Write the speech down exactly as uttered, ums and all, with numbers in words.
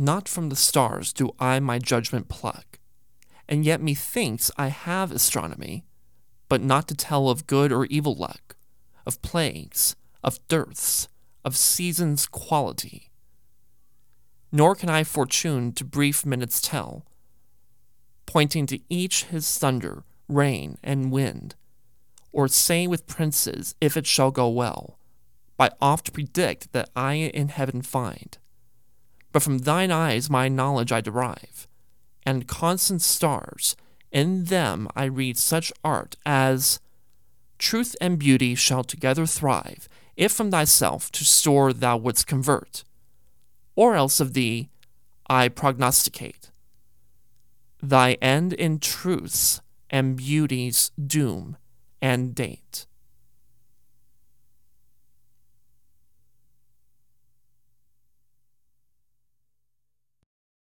Not from the stars do I my judgment pluck, and yet methinks I have astronomy, but not to tell of good or evil luck, of plagues, of dearths, of seasons' quality. Nor can I fortune to brief minutes tell, pointing to each his thunder, rain, and wind, or say with princes if it shall go well, by oft predict that I in heaven find. But from thine eyes my knowledge I derive, and constant stars, in them I read such art as truth and beauty shall together thrive, if from thyself to store thou wouldst convert, or else of thee I prognosticate. Thy end in truth's and beauty's doom and date.